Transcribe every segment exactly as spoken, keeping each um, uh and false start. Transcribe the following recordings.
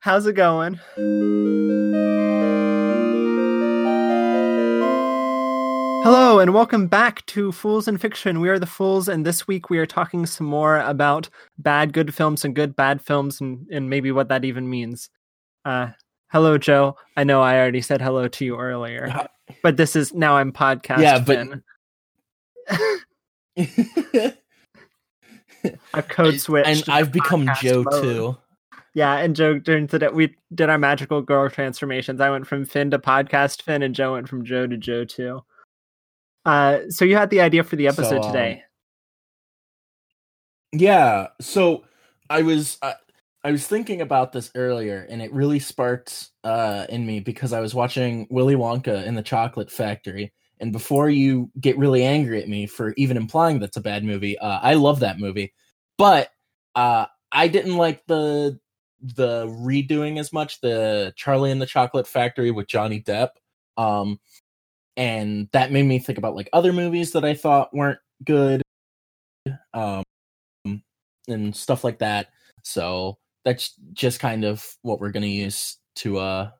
How's it going? Hello, and welcome back to Fools in Fiction. We are the Fools, and this week we are talking some more about bad good films and good bad films, and, and maybe what that even means. Uh, hello, Joe. I know I already said hello to you earlier, uh, but this is now I'm podcast. Yeah, but a code switch, and I've become Joe mode. Too. Yeah, and Joe during today we did our magical girl transformations. I went from Finn to podcast Finn, and Joe went from Joe to Joe too. Uh, so you had the idea for the episode so, um, today. Yeah, so I was uh, I was thinking about this earlier, and it really sparked uh, in me because I was watching Willy Wonka and the Chocolate Factory. And before you get really angry at me for even implying that's a bad movie, uh, I love that movie, but uh, I didn't like the. the redoing as much, the Charlie and the Chocolate Factory with Johnny Depp. Um, and that made me think about like other movies that I thought weren't good, um, and stuff like that. So that's just kind of what we're going to use to uh,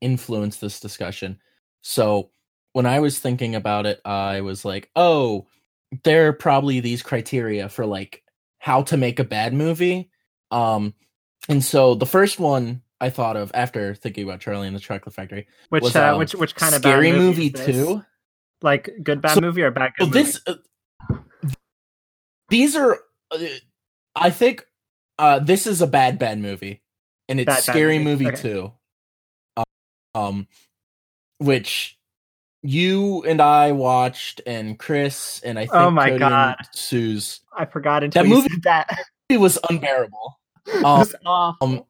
influence this discussion. So when I was thinking about it, uh, I was like, oh, there are probably these criteria for like how to make a bad movie. Um, And so the first one I thought of after thinking about Charlie and the Chocolate Factory, which was, um, uh, which which kind of scary bad movie, movie too, like good bad so, movie or bad good well, movie. This uh, these are, uh, I think, uh, this is a bad bad movie, and it's bad, scary bad movie, movie okay. too, um, um, which you and I watched, and Chris and I think oh my Cody god, Sue's I forgot until that you movie said that it was unbearable. Um, um,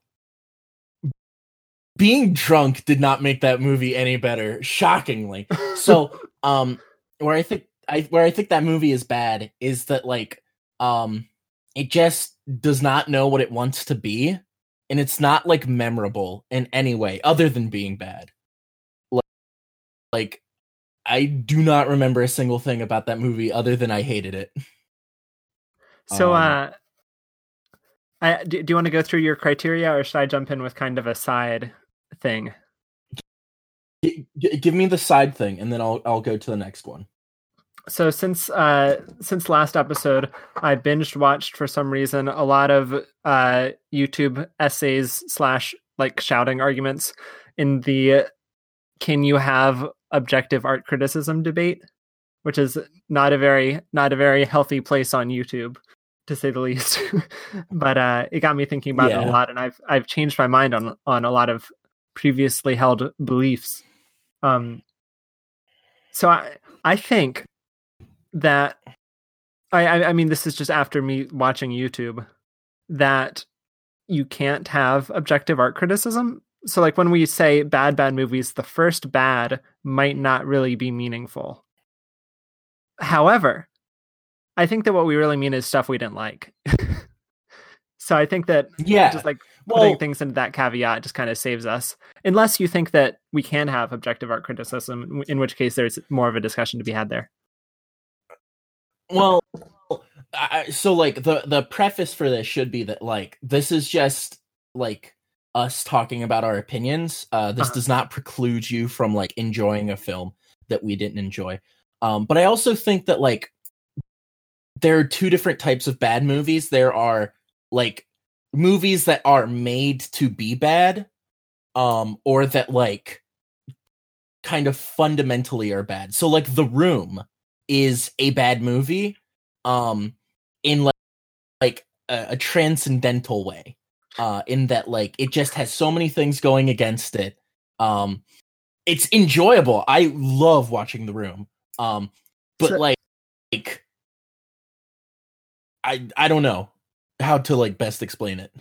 being drunk did not make that movie any better, shockingly. So, um, where I think I where I think that movie is bad is that like, um, it just does not know what it wants to be, and it's not like memorable in any way other than being bad. Like, like I do not remember a single thing about that movie other than I hated it. So, um, uh. I, do, do you want to go through your criteria, or should I jump in with kind of a side thing? G- give me the side thing, and then I'll I'll go to the next one. So since uh, since last episode, I binged watched for some reason a lot of uh, YouTube essays slash like shouting arguments in the "Can you have objective art criticism?" debate, which is not a very not a very healthy place on YouTube, to say the least. But uh, it got me thinking about yeah. it a lot, and I've I've changed my mind on on a lot of previously held beliefs. Um, so I I think that I, I I mean this is just after me watching YouTube, that you can't have objective art criticism. So like when we say bad bad movies, the first bad might not really be meaningful. However, I think that what we really mean is stuff we didn't like. So I think that yeah. just like putting well, things into that caveat just kind of saves us. Unless you think that we can have objective art criticism, in which case there's more of a discussion to be had there. Well, I, so like the, the preface for this should be that like, this is just like us talking about our opinions. Uh, this uh-huh. does not preclude you from like enjoying a film that we didn't enjoy. Um, but I also think that like, there are two different types of bad movies. There are like movies that are made to be bad, um, or that like kind of fundamentally are bad. So like The Room is a bad movie, um, in like, like a, a transcendental way, uh, in that like, it just has so many things going against it. Um, it's enjoyable. I love watching The Room. Um, but so- like, like, I, I don't know how to like best explain it.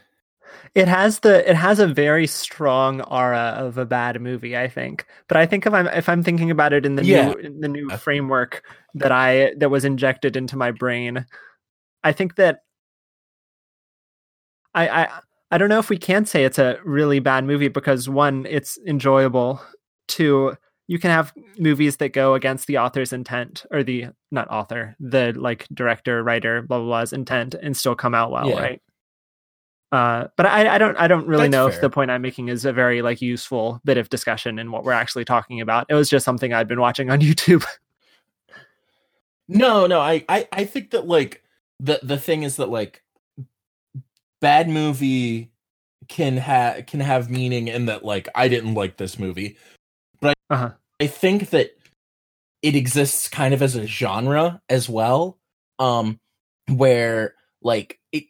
It has the it has a very strong aura of a bad movie, I think. But I think if I'm if I'm thinking about it in the yeah. new in the new framework that I that was injected into my brain, I think that I I, I don't know if we can say it's a really bad movie because one, it's enjoyable. Two, you can have movies that go against the author's intent or the not author, the like director, writer, blah, blah, blah's intent and still come out well, yeah. right? Uh, but I, I don't I don't really That's know fair. If the point I'm making is a very like useful bit of discussion in what we're actually talking about. It was just something I'd been watching on YouTube. No, no, I, I, I think that like the, the thing is that like bad movie can have can have meaning in that like I didn't like this movie. But I, uh-huh. I think that it exists kind of as a genre as well. Um where like it,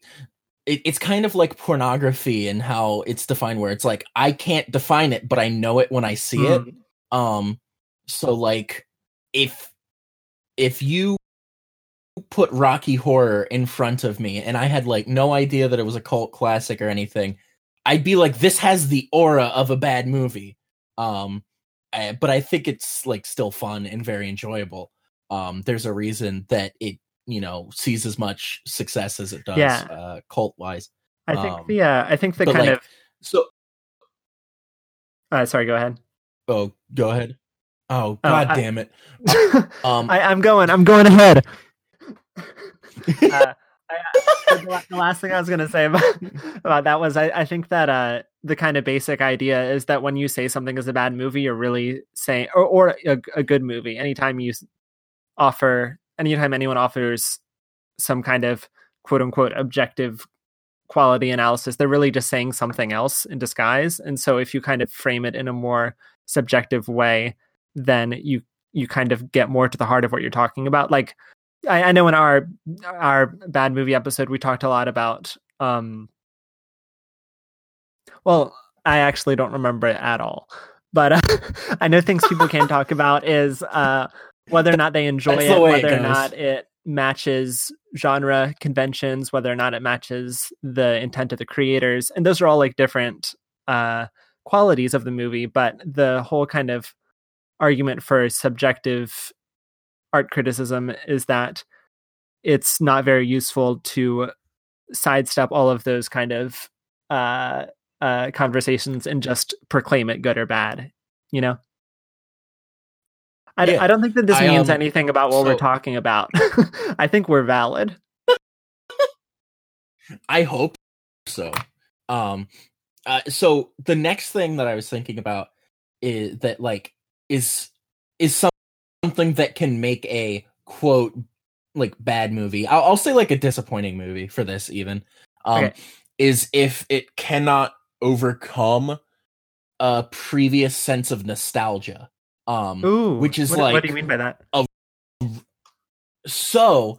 it it's kind of like pornography and how it's defined, where it's like I can't define it, but I know it when I see mm. it. Um so like if if you put Rocky Horror in front of me and I had like no idea that it was a cult classic or anything, I'd be like, this has the aura of a bad movie. Um I, but I think it's like still fun and very enjoyable. Um there's a reason that it, you know, sees as much success as it does, yeah. uh, cult wise. I think, um, yeah, I think the kind like, of, so, uh, sorry, go ahead. Oh, go ahead. Oh, oh God I... damn it. um, I, I'm going, I'm going ahead. uh, I, the, the last thing I was going to say about, about that was, I, I think that, uh, the kind of basic idea is that when you say something is a bad movie, you're really saying, or, or a, a good movie, anytime you offer Anytime anyone offers some kind of quote unquote objective quality analysis, they're really just saying something else in disguise. And so if you kind of frame it in a more subjective way, then you, you kind of get more to the heart of what you're talking about. Like I, I know in our, our bad movie episode, we talked a lot about, um, well, I actually don't remember it at all, but uh, I know things people can talk about is, uh, whether or not they enjoy That's it, whether it or not it matches genre conventions, whether or not it matches the intent of the creators. And those are all like different uh, qualities of the movie, but the whole kind of argument for subjective art criticism is that it's not very useful to sidestep all of those kind of uh, uh, conversations and just proclaim it good or bad, you know? I, yeah. I don't think that this I, means um, anything about what so, we're talking about. I think we're valid. I hope so. Um, uh, so the next thing that I was thinking about is that like is is something that can make a quote like bad movie. I'll, I'll say like a disappointing movie for this even um, okay. is if it cannot overcome a previous sense of nostalgia. Um, Ooh, which is what, like, what do you mean by that? A, so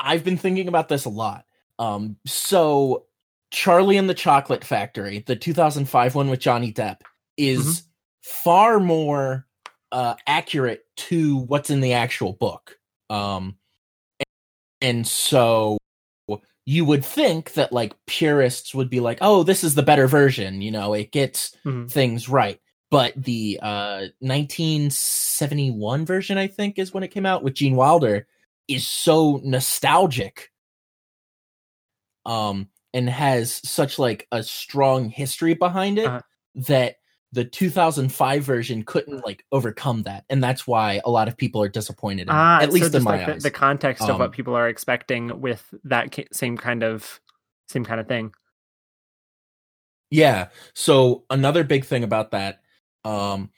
I've been thinking about this a lot. Um, so Charlie and the Chocolate Factory, the two thousand five one with Johnny Depp, is mm-hmm. far more uh, accurate to what's in the actual book. Um, and, and so you would think that like purists would be like, oh, this is the better version. You know, it gets mm-hmm. things right. But the uh, nineteen seventy-one version, I think, is when it came out with Gene Wilder, is so nostalgic, um, and has such like a strong history behind it uh-huh. that the two thousand five version couldn't like overcome that, and that's why a lot of people are disappointed. In ah, it, at so least in my like eyes, the, the context um, of what people are expecting with that ca- same kind of same kind of thing. Yeah. So another big thing about that. Um,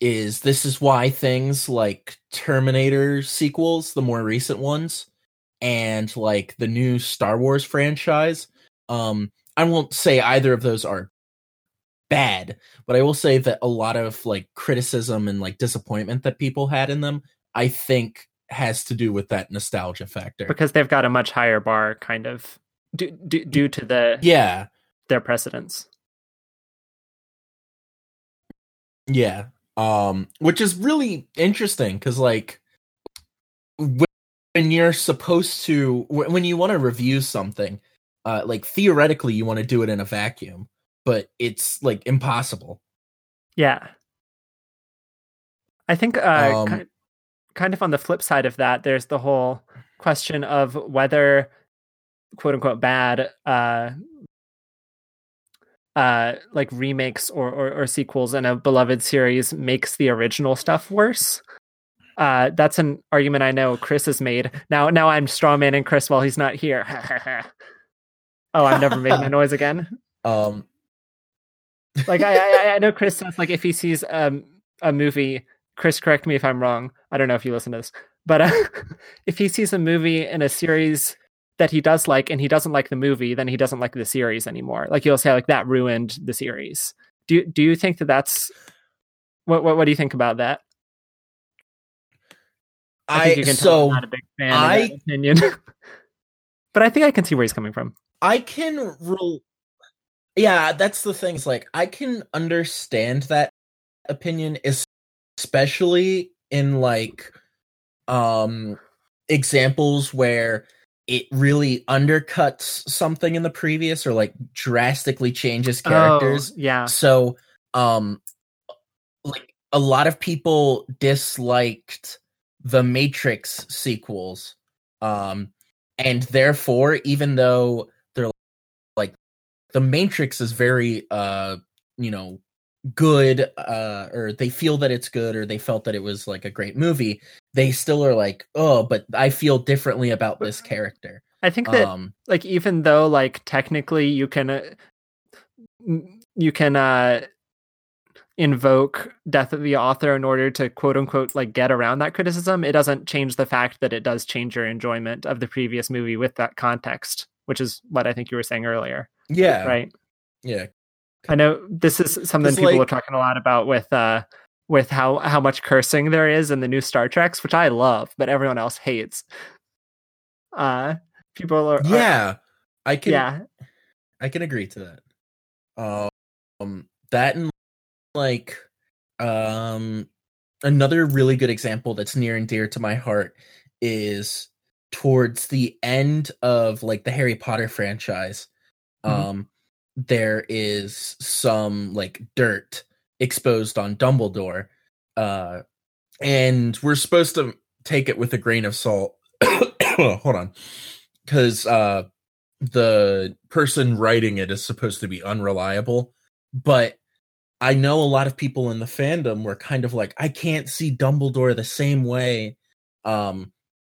is this is why things like Terminator sequels, the more recent ones, and like the new Star Wars franchise. Um, I won't say either of those are bad, but I will say that a lot of like criticism and like disappointment that people had in them, I think has to do with that nostalgia factor. Because they've got a much higher bar kind of due, due, due to the yeah their precedents. Yeah, um, which is really interesting because, like, when you're supposed to, when you want to review something, uh, like theoretically you want to do it in a vacuum, but it's like impossible. Yeah, I think uh, um, kind, kind of on the flip side of that, there's the whole question of whether "quote unquote" bad. Uh, Uh, like remakes or, or, or sequels in a beloved series makes the original stuff worse. Uh, that's an argument I know Chris has made. Now, now I'm strawmanning Chris while he's not here. Oh, I'm never making a noise again. Um, like I, I, I know Chris says, like if he sees um a movie, Chris, correct me if I'm wrong. I don't know if you listen to this, but uh, if he sees a movie in a series that he does like, and he doesn't like the movie, then he doesn't like the series anymore. Like you'll say, like that ruined the series. Do do you think that that's what? What, what do you think about that? I, I think you can so tell I'm not a big fan I, of that opinion. But I think I can see where he's coming from. I can, re- yeah, that's the thing. It's like I can understand that opinion, especially in like um, examples where it really undercuts something in the previous, or like drastically changes characters. Oh, yeah. So, um, like a lot of people disliked the Matrix sequels, um, and therefore, even though they're like the Matrix is very, uh, you know, good, uh, or they feel that it's good, or they felt that it was like a great movie, they still are like, oh, but I feel differently about this character. I think that um, like even though like technically you can uh, you can uh, invoke death of the author in order to quote unquote like get around that criticism, it doesn't change the fact that it does change your enjoyment of the previous movie with that context, which is what I think you were saying earlier. Yeah. Right. Yeah. I know this is something people like, are talking a lot about with uh, with how, how much cursing there is in the new Star Treks, which I love, but everyone else hates. Uh, people are yeah, are, I can yeah, I can agree to that. Um, that and like um, another really good example that's near and dear to my heart is towards the end of like the Harry Potter franchise. Mm-hmm. Um. There is some like dirt exposed on Dumbledore, uh, and we're supposed to take it with a grain of salt. Hold on, because uh, the person writing it is supposed to be unreliable. But I know a lot of people in the fandom were kind of like, I can't see Dumbledore the same way um,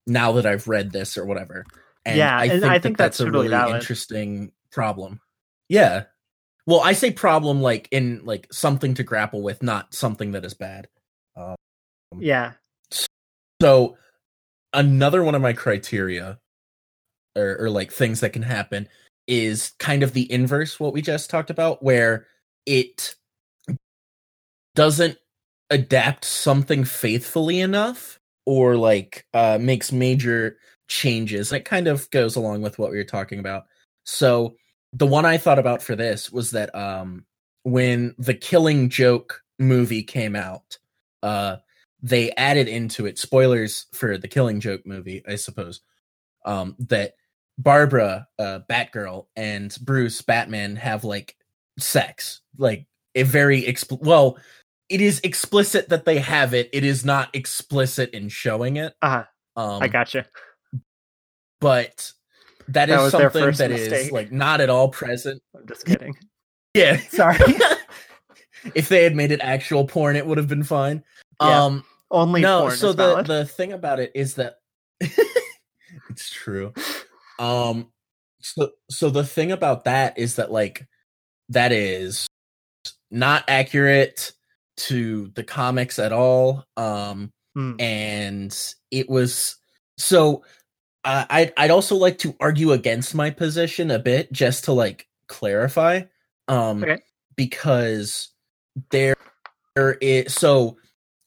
now that I've read this or whatever. And yeah, I and think, I think that that's, that's a really valid. Interesting problem. Yeah. Well, I say problem like in like something to grapple with, not something that is bad. Um, yeah. So another one of my criteria or, or like things that can happen is kind of the inverse, what we just talked about, where it doesn't adapt something faithfully enough or like uh, makes major changes. And it kind of goes along with what we were talking about. So the one I thought about for this was that um, when the Killing Joke movie came out, uh, they added into it, spoilers for the Killing Joke movie, I suppose, um, that Barbara, uh, Batgirl, and Bruce, Batman, have, like, sex. Like, a very, expl- well, it is explicit that they have it. It is not explicit in showing it. Uh-huh. Um, I gotcha. But That, that is something that mistake. Is like not at all present. I'm just kidding. Yeah, sorry. If they had made it actual porn, it would have been fine. Yeah, um, only no. Porn so is the valid. The thing about it is that it's true. Um, so so the thing about that is that like that is not accurate to the comics at all. Um, mm. and it was so. Uh, I'd, I'd also like to argue against my position a bit, just to like clarify, um, okay. because there, there is so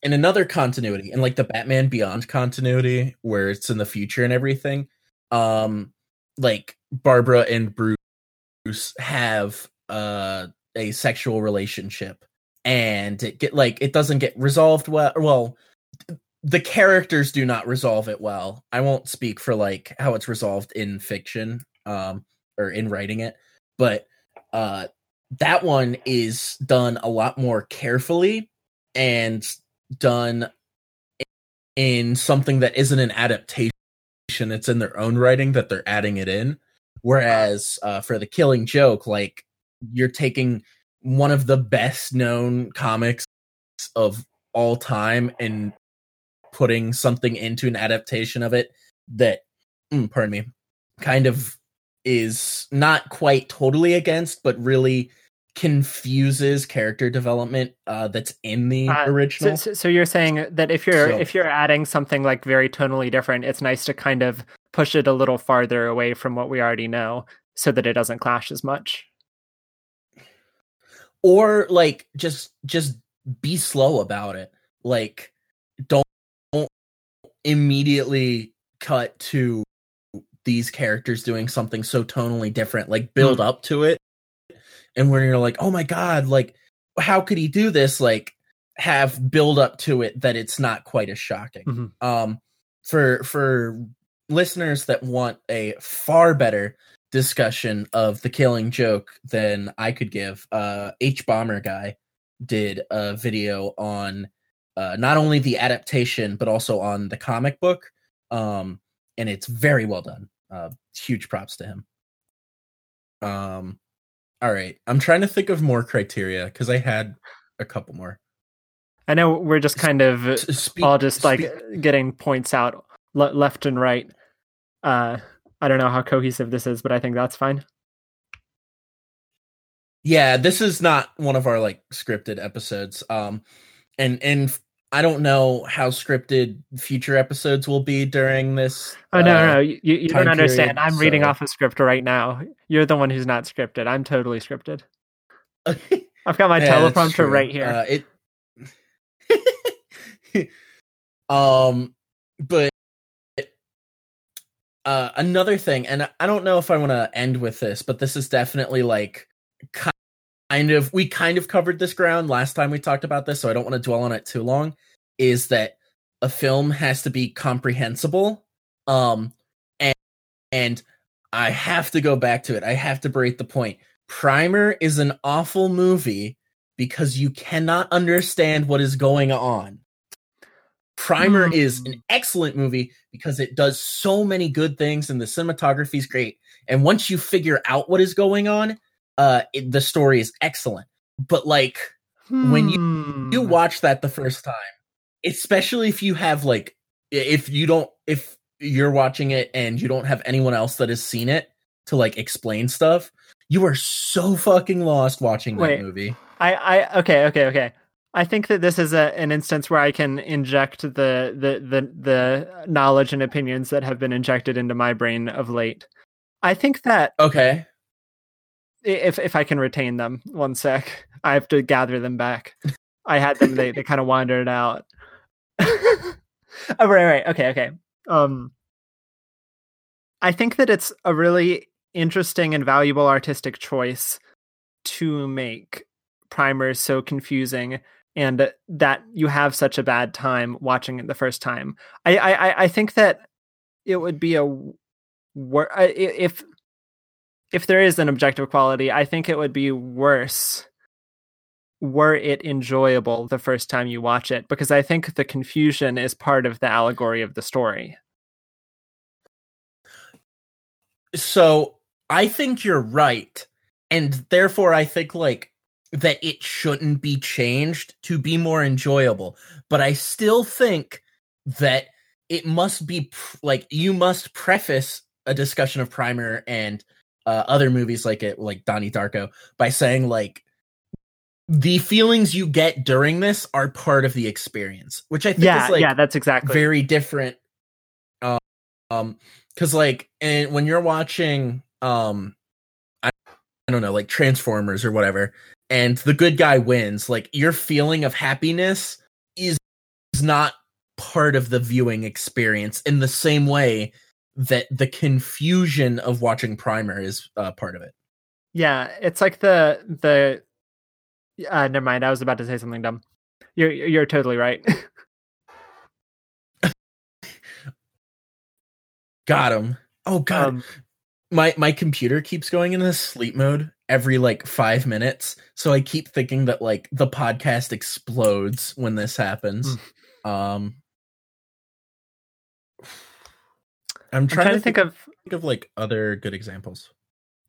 in another continuity, in like the Batman Beyond continuity, where it's in the future and everything, um, like Barbara and Bruce have uh, a sexual relationship, and it get like it doesn't get resolved well. Well. The characters do not resolve it well. I won't speak for like how it's resolved in fiction um, or in writing it, but uh, that one is done a lot more carefully and done in something that isn't an adaptation. It's in their own writing that they're adding it in. Whereas uh, for the Killing Joke, like you're taking one of the best known comics of all time and putting something into an adaptation of it that, mm, pardon me, kind of is not quite totally against, but really confuses character development uh, that's in the uh, original. So, so you're saying that if you're so, if you're adding something like very tonally different, it's nice to kind of push it a little farther away from what we already know, so that it doesn't clash as much. Or like just just be slow about it. Like don't, don't immediately cut to these characters doing something so tonally different. Like build mm. up to it. And when you're like, oh my God, like, how could he do this? Like, have build up to it that it's not quite as shocking. Mm-hmm. Um, for for listeners that want a far better discussion of The Killing Joke than I could give, uh, H Bomber Guy did a video on uh, not only the adaptation, but also on the comic book. Um, and it's very well done. Uh, huge props to him. Um. All right, I'm trying to think of more criteria because I had a couple more. I know we're just kind of speak, all just like speak. getting points out le- left and right. Uh, I don't know how cohesive this is, but I think that's fine. Yeah, this is not one of our like scripted episodes. Um, and and I don't know how scripted future episodes will be during this. Oh no, uh, no, no, you, you don't understand. Period, I'm so. reading off a script right now. You're the one who's not scripted. I'm totally scripted. I've got my yeah, teleprompter right here. Uh, it. um, but uh, another thing, and I don't know if I want to end with this, but this is definitely like kind. Kind of, we kind of covered this ground last time we talked about this, so I don't want to dwell on it too long, is that a film has to be comprehensible. Um, and, and I have to go back to it. I have to break the point. Primer is an awful movie because you cannot understand what is going on. Primer mm. is an excellent movie because it does so many good things and the cinematography is great. And once you figure out what is going on, Uh, it, the story is excellent, but like hmm. when you you watch that the first time, especially if you have like if you don't if you're watching it and you don't have anyone else that has seen it to like explain stuff, you are so fucking lost watching Wait, that movie. I, I okay okay okay. I think that this is a, an instance where I can inject the, the the the knowledge and opinions that have been injected into my brain of late. I think that okay. If if I can retain them, one sec. I have to gather them back. I had them; they, they kind of wandered out. oh, right, right, okay, okay. Um, I think that it's a really interesting and valuable artistic choice to make Primer so confusing, and that you have such a bad time watching it the first time. I I I think that it would be a wor- if. If there is an objective quality, I think it would be worse were it enjoyable the first time you watch it, because I think the confusion is part of the allegory of the story. So I think you're right. And therefore I think like that it shouldn't be changed to be more enjoyable. But I still think that it must be pr- like you must preface a discussion of Primer and Uh, other movies like it, like Donnie Darko, by saying like the feelings you get during this are part of the experience, which I think yeah, is like yeah, that's exactly very different. Um, um, because like, and when you're watching, um, I, I don't know, like Transformers or whatever, and the good guy wins, like your feeling of happiness is is not part of the viewing experience in the same way that the confusion of watching Primer is uh, part of it. Yeah, it's like the the. Uh, never mind. I was about to say something dumb. You're you're totally right. Got him. Oh God, um, my my computer keeps going into sleep mode every like five minutes, so I keep thinking that like the podcast explodes when this happens. um. I'm trying, I'm trying to think, think of think of like other good examples.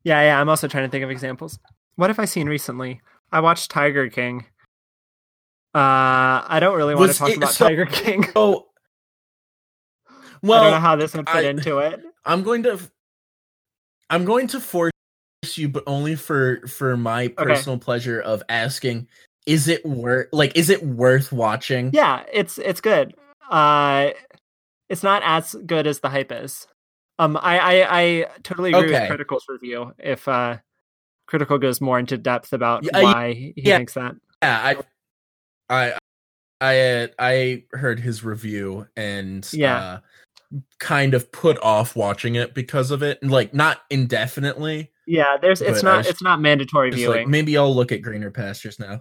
Yeah, yeah. I'm also trying to think of examples. What have I seen recently? I watched Tiger King. Uh, I don't really want Was to talk it, about so, Tiger King. Oh, well, I don't know how this would fit I, into it. I'm going to. I'm going to force you, but only for for my personal okay. pleasure of asking: is it worth? Like, is it worth watching? Yeah, it's it's good. Uh, it's not as good as the hype is. Um, I I, I totally agree okay. with Critical's review. If uh, Critical goes more into depth about uh, why yeah, he yeah, thinks that. Yeah, I I I uh, I heard his review and yeah. Uh, kind of put off watching it because of it, like not indefinitely. Yeah, there's it's not was, it's not mandatory viewing. Like, maybe I'll look at greener pastures now.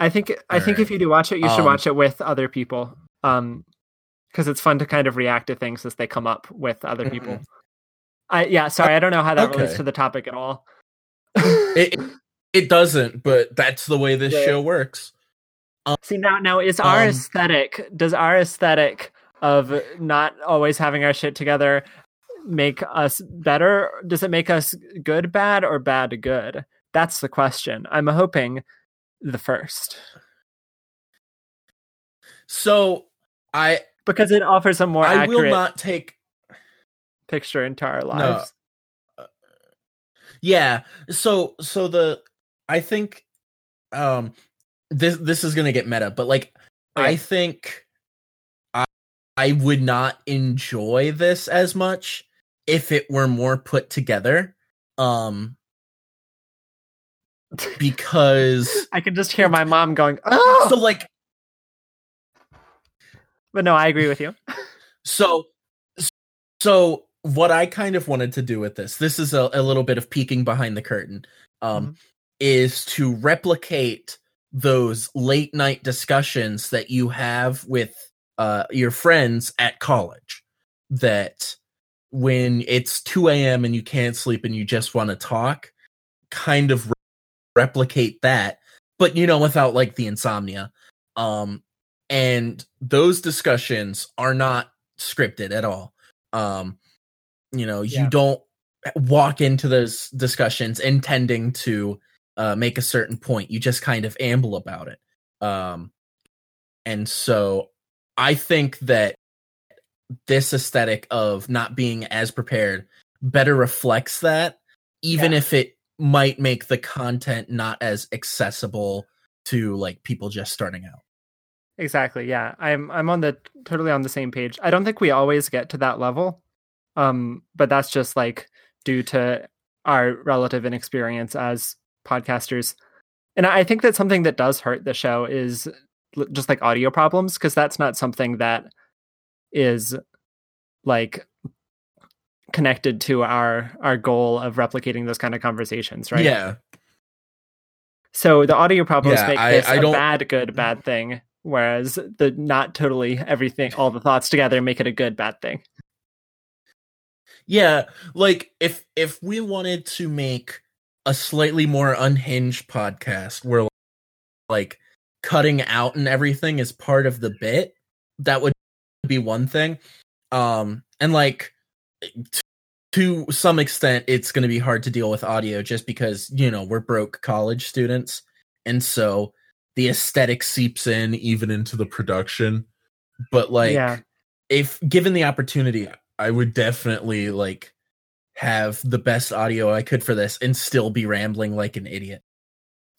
I think I All think right. if you do watch it, you um, should watch it with other people. Um, because it's fun to kind of react to things as they come up with other people. I yeah, sorry, I don't know how that okay. relates to the topic at all. it, it it doesn't, but that's the way this yeah. show works. Um, See now now is our um, aesthetic does our aesthetic of not always having our shit together make us better? Does it make us good bad or bad good? That's the question. I'm hoping the first. So I because it offers a more I accurate will not take picture into our lives. No. Yeah. So so the I think um this this is gonna get meta, but like okay. I think I I would not enjoy this as much if it were more put together. Um because I can just hear my mom going, oh so like But no, I agree with you. So, so what I kind of wanted to do with this, this is a, a little bit of peeking behind the curtain, um, mm-hmm. is to replicate those late night discussions that you have with uh, your friends at college. That when it's two a.m. and you can't sleep and you just want to talk, kind of re- replicate that, but you know, without like the insomnia. Um, And those discussions are not scripted at all. Um, you know, yeah. you don't walk into those discussions intending to uh, make a certain point. You just kind of amble about it. Um, and so I think that this aesthetic of not being as prepared better reflects that, even yeah. if it might make the content not as accessible to like people just starting out. Exactly. Yeah, I'm. I'm on the totally on the same page. I don't think we always get to that level, um, but that's just like due to our relative inexperience as podcasters. And I think that something that does hurt the show is just like audio problems, because that's not something that is like connected to our our goal of replicating those kind of conversations, right? Yeah. So the audio problems yeah, make I, this I a don't... bad, good, bad thing. Whereas the not totally everything, all the thoughts together make it a good, bad thing. Yeah, like if if we wanted to make a slightly more unhinged podcast where like cutting out and everything is part of the bit, that would be one thing. Um, and like to, to some extent, it's going to be hard to deal with audio just because, you know, we're broke college students. And so the aesthetic seeps in even into the production. But like yeah. if given the opportunity, I would definitely like have the best audio I could for this and still be rambling like an idiot.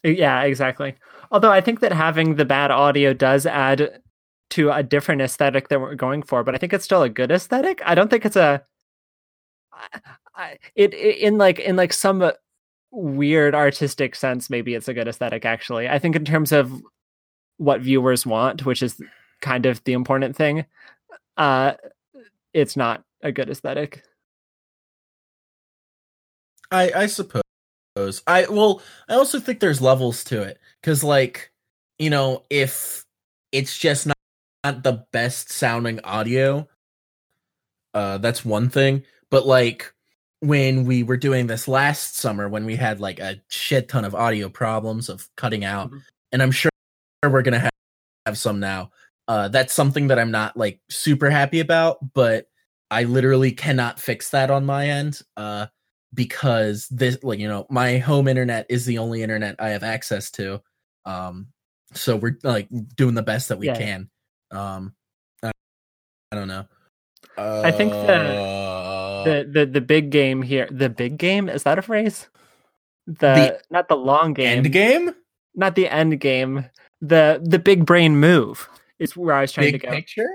Yeah, exactly. Although I think that having the bad audio does add to a different aesthetic that we're going for, but I think it's still a good aesthetic. I don't think it's a it, it in like in like some weird artistic sense, maybe it's a good aesthetic. Actually, I think in terms of what viewers want, which is kind of the important thing, uh it's not a good aesthetic. I I suppose I well I also think there's levels to it, because like, you know, if it's just not, not the best sounding audio, uh that's one thing. But like when we were doing this last summer, when we had like a shit ton of audio problems of cutting out, mm-hmm. and I'm sure we're going to have, have some now. Uh, that's something that I'm not like super happy about, but I literally cannot fix that on my end. Uh, because this, like, you know, my home internet is the only internet I have access to. Um, so we're like doing the best that we yeah. can. Um, I, I don't know. Uh, I think that the, the the big game here. The big game? Is that a phrase? The, the not the long game. End game? Not the end game. The the big brain move is where I was trying big to go. Picture?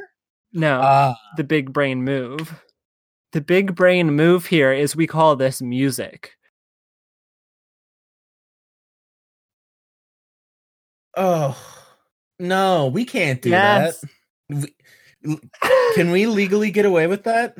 No. Uh, the big brain move. The big brain move here is we call this music. Oh, no, we can't do yes. that. We, can we legally get away with that?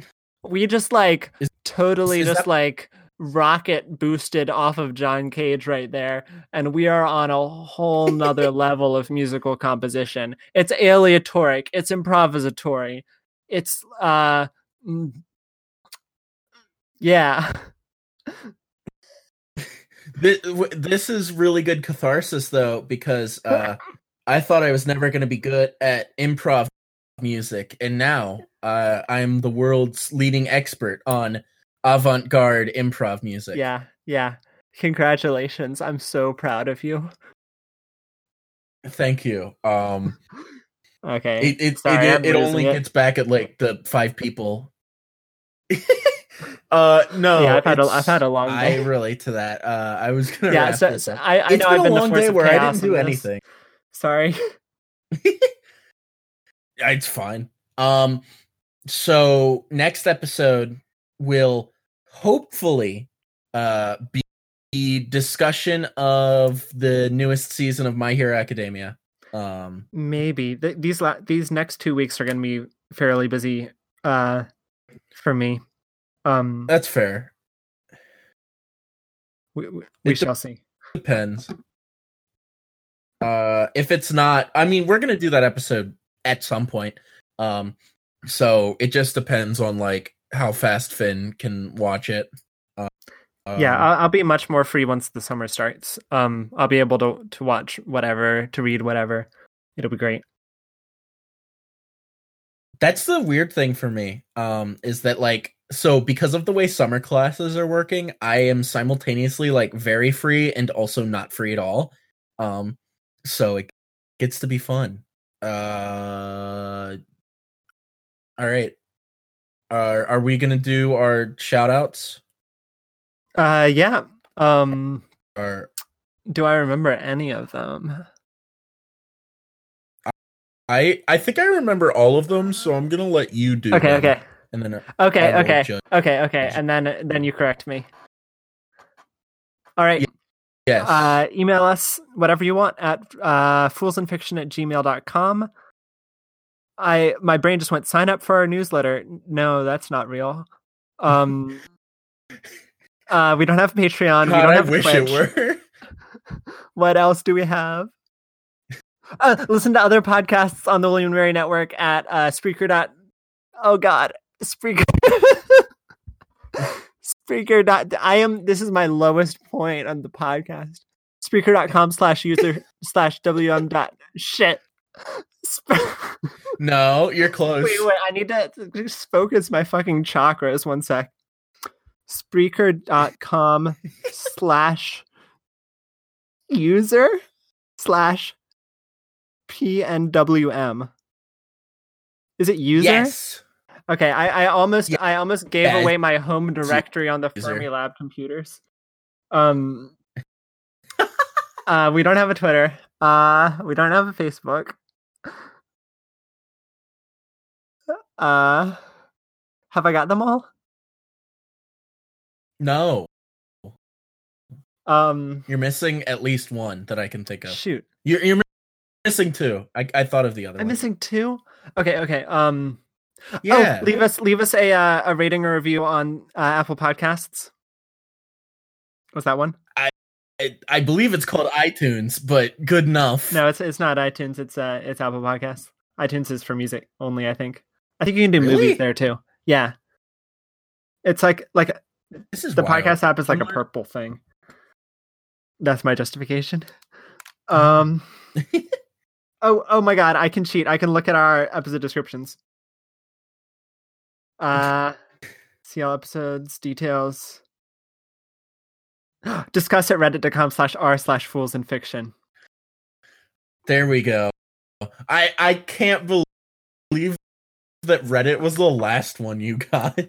We just like is, totally is just that... like rocket boosted off of John Cage right there. And we are on a whole nother level of musical composition. It's aleatoric. It's improvisatory. It's, uh, yeah. This is really good catharsis, though, because uh, I thought I was never going to be good at improv music, and now uh, I'm the world's leading expert on avant-garde improv music. Yeah, yeah. Congratulations. I'm so proud of you. Thank you. Um, okay. It, it, Sorry, it, it only it. gets back at, like, the five people. Uh no, yeah, I've had a, I've had a long day. I relate to that. Uh, I was gonna yeah. Wrap so, this up. So I, I it's know been I've been a long day where I didn't do anything. Sorry. It's fine. Um, so next episode will hopefully uh be the discussion of the newest season of My Hero Academia. Um, maybe Th- these la- these next two weeks are gonna be fairly busy. Uh, for me. Um, that's fair. We, we, we shall see. Depends. Uh, if it's not, I mean, we're gonna do that episode at some point. Um, so it just depends on like how fast Finn can watch it. Um, yeah, I'll, I'll be much more free once the summer starts. Um, I'll be able to to watch whatever, to read whatever. It'll be great. That's the weird thing for me. Um, is that like. So because of the way summer classes are working, I am simultaneously like very free and also not free at all. Um, so it gets to be fun. Uh, all right. Are are we going to do our shout outs? Uh, yeah. Um, or, do I remember any of them? I, I think I remember all of them. So I'm going to let you do Okay. Them. Okay. And then okay, okay, judge. okay, okay, and then then you correct me. All right. Yes. Uh, email us whatever you want at uh, foolsandfiction at gmail dot com. I my brain just went sign up for our newsletter. No, that's not real. Um, uh, we don't have Patreon. God, we don't have I wish Twitch. It were. What else do we have? Uh, listen to other podcasts on the William and Mary Network at uh, Spreaker dot com. Oh God. Spreaker. Spreaker. Dot, I am. This is my lowest point on the podcast. Spreaker dot com slash user slash wm dot shit. Spre- no, you're close. Wait, wait. I need to just focus my fucking chakras. One sec. Spreaker dot com slash user slash pnwm. Is it user? Yes. Okay, I, I almost yeah. I almost gave yeah. away my home directory on the Fermilab computers. Um, uh, we don't have a Twitter. Uh, we don't have a Facebook. Uh, have I got them all? No. Um, you're missing at least one that I can think of. Shoot, you're you're missing two. I I thought of the other. I'm one. I'm missing two. Okay. Okay. Um. Yeah. Oh, leave us leave us a uh, a rating or review on uh, Apple Podcasts. What's that one? I, I I believe it's called iTunes, but good enough. No, it's it's not iTunes. It's uh it's Apple Podcasts. iTunes is for music only, I think. I think you can do really? movies there too. Yeah, it's like like this is the wild. Podcast app is like a purple thing. That's my justification. Um. oh oh my God! I can cheat. I can look at our episode descriptions. Uh, see all episodes, details. Discuss at reddit.com slash r slash fools and fiction. There we go. I I can't believe that Reddit was the last one you got.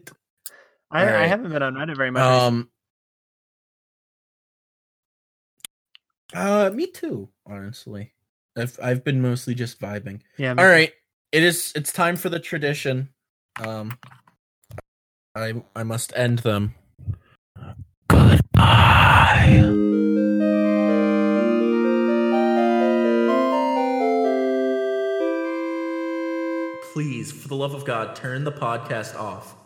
I, right. I haven't been on Reddit very much. Um, uh, me too, honestly. I've I've been mostly just vibing. Yeah. All right. It is. It's time for the tradition. Um, I I must end them. Goodbye. Please, for the love of God, turn the podcast off.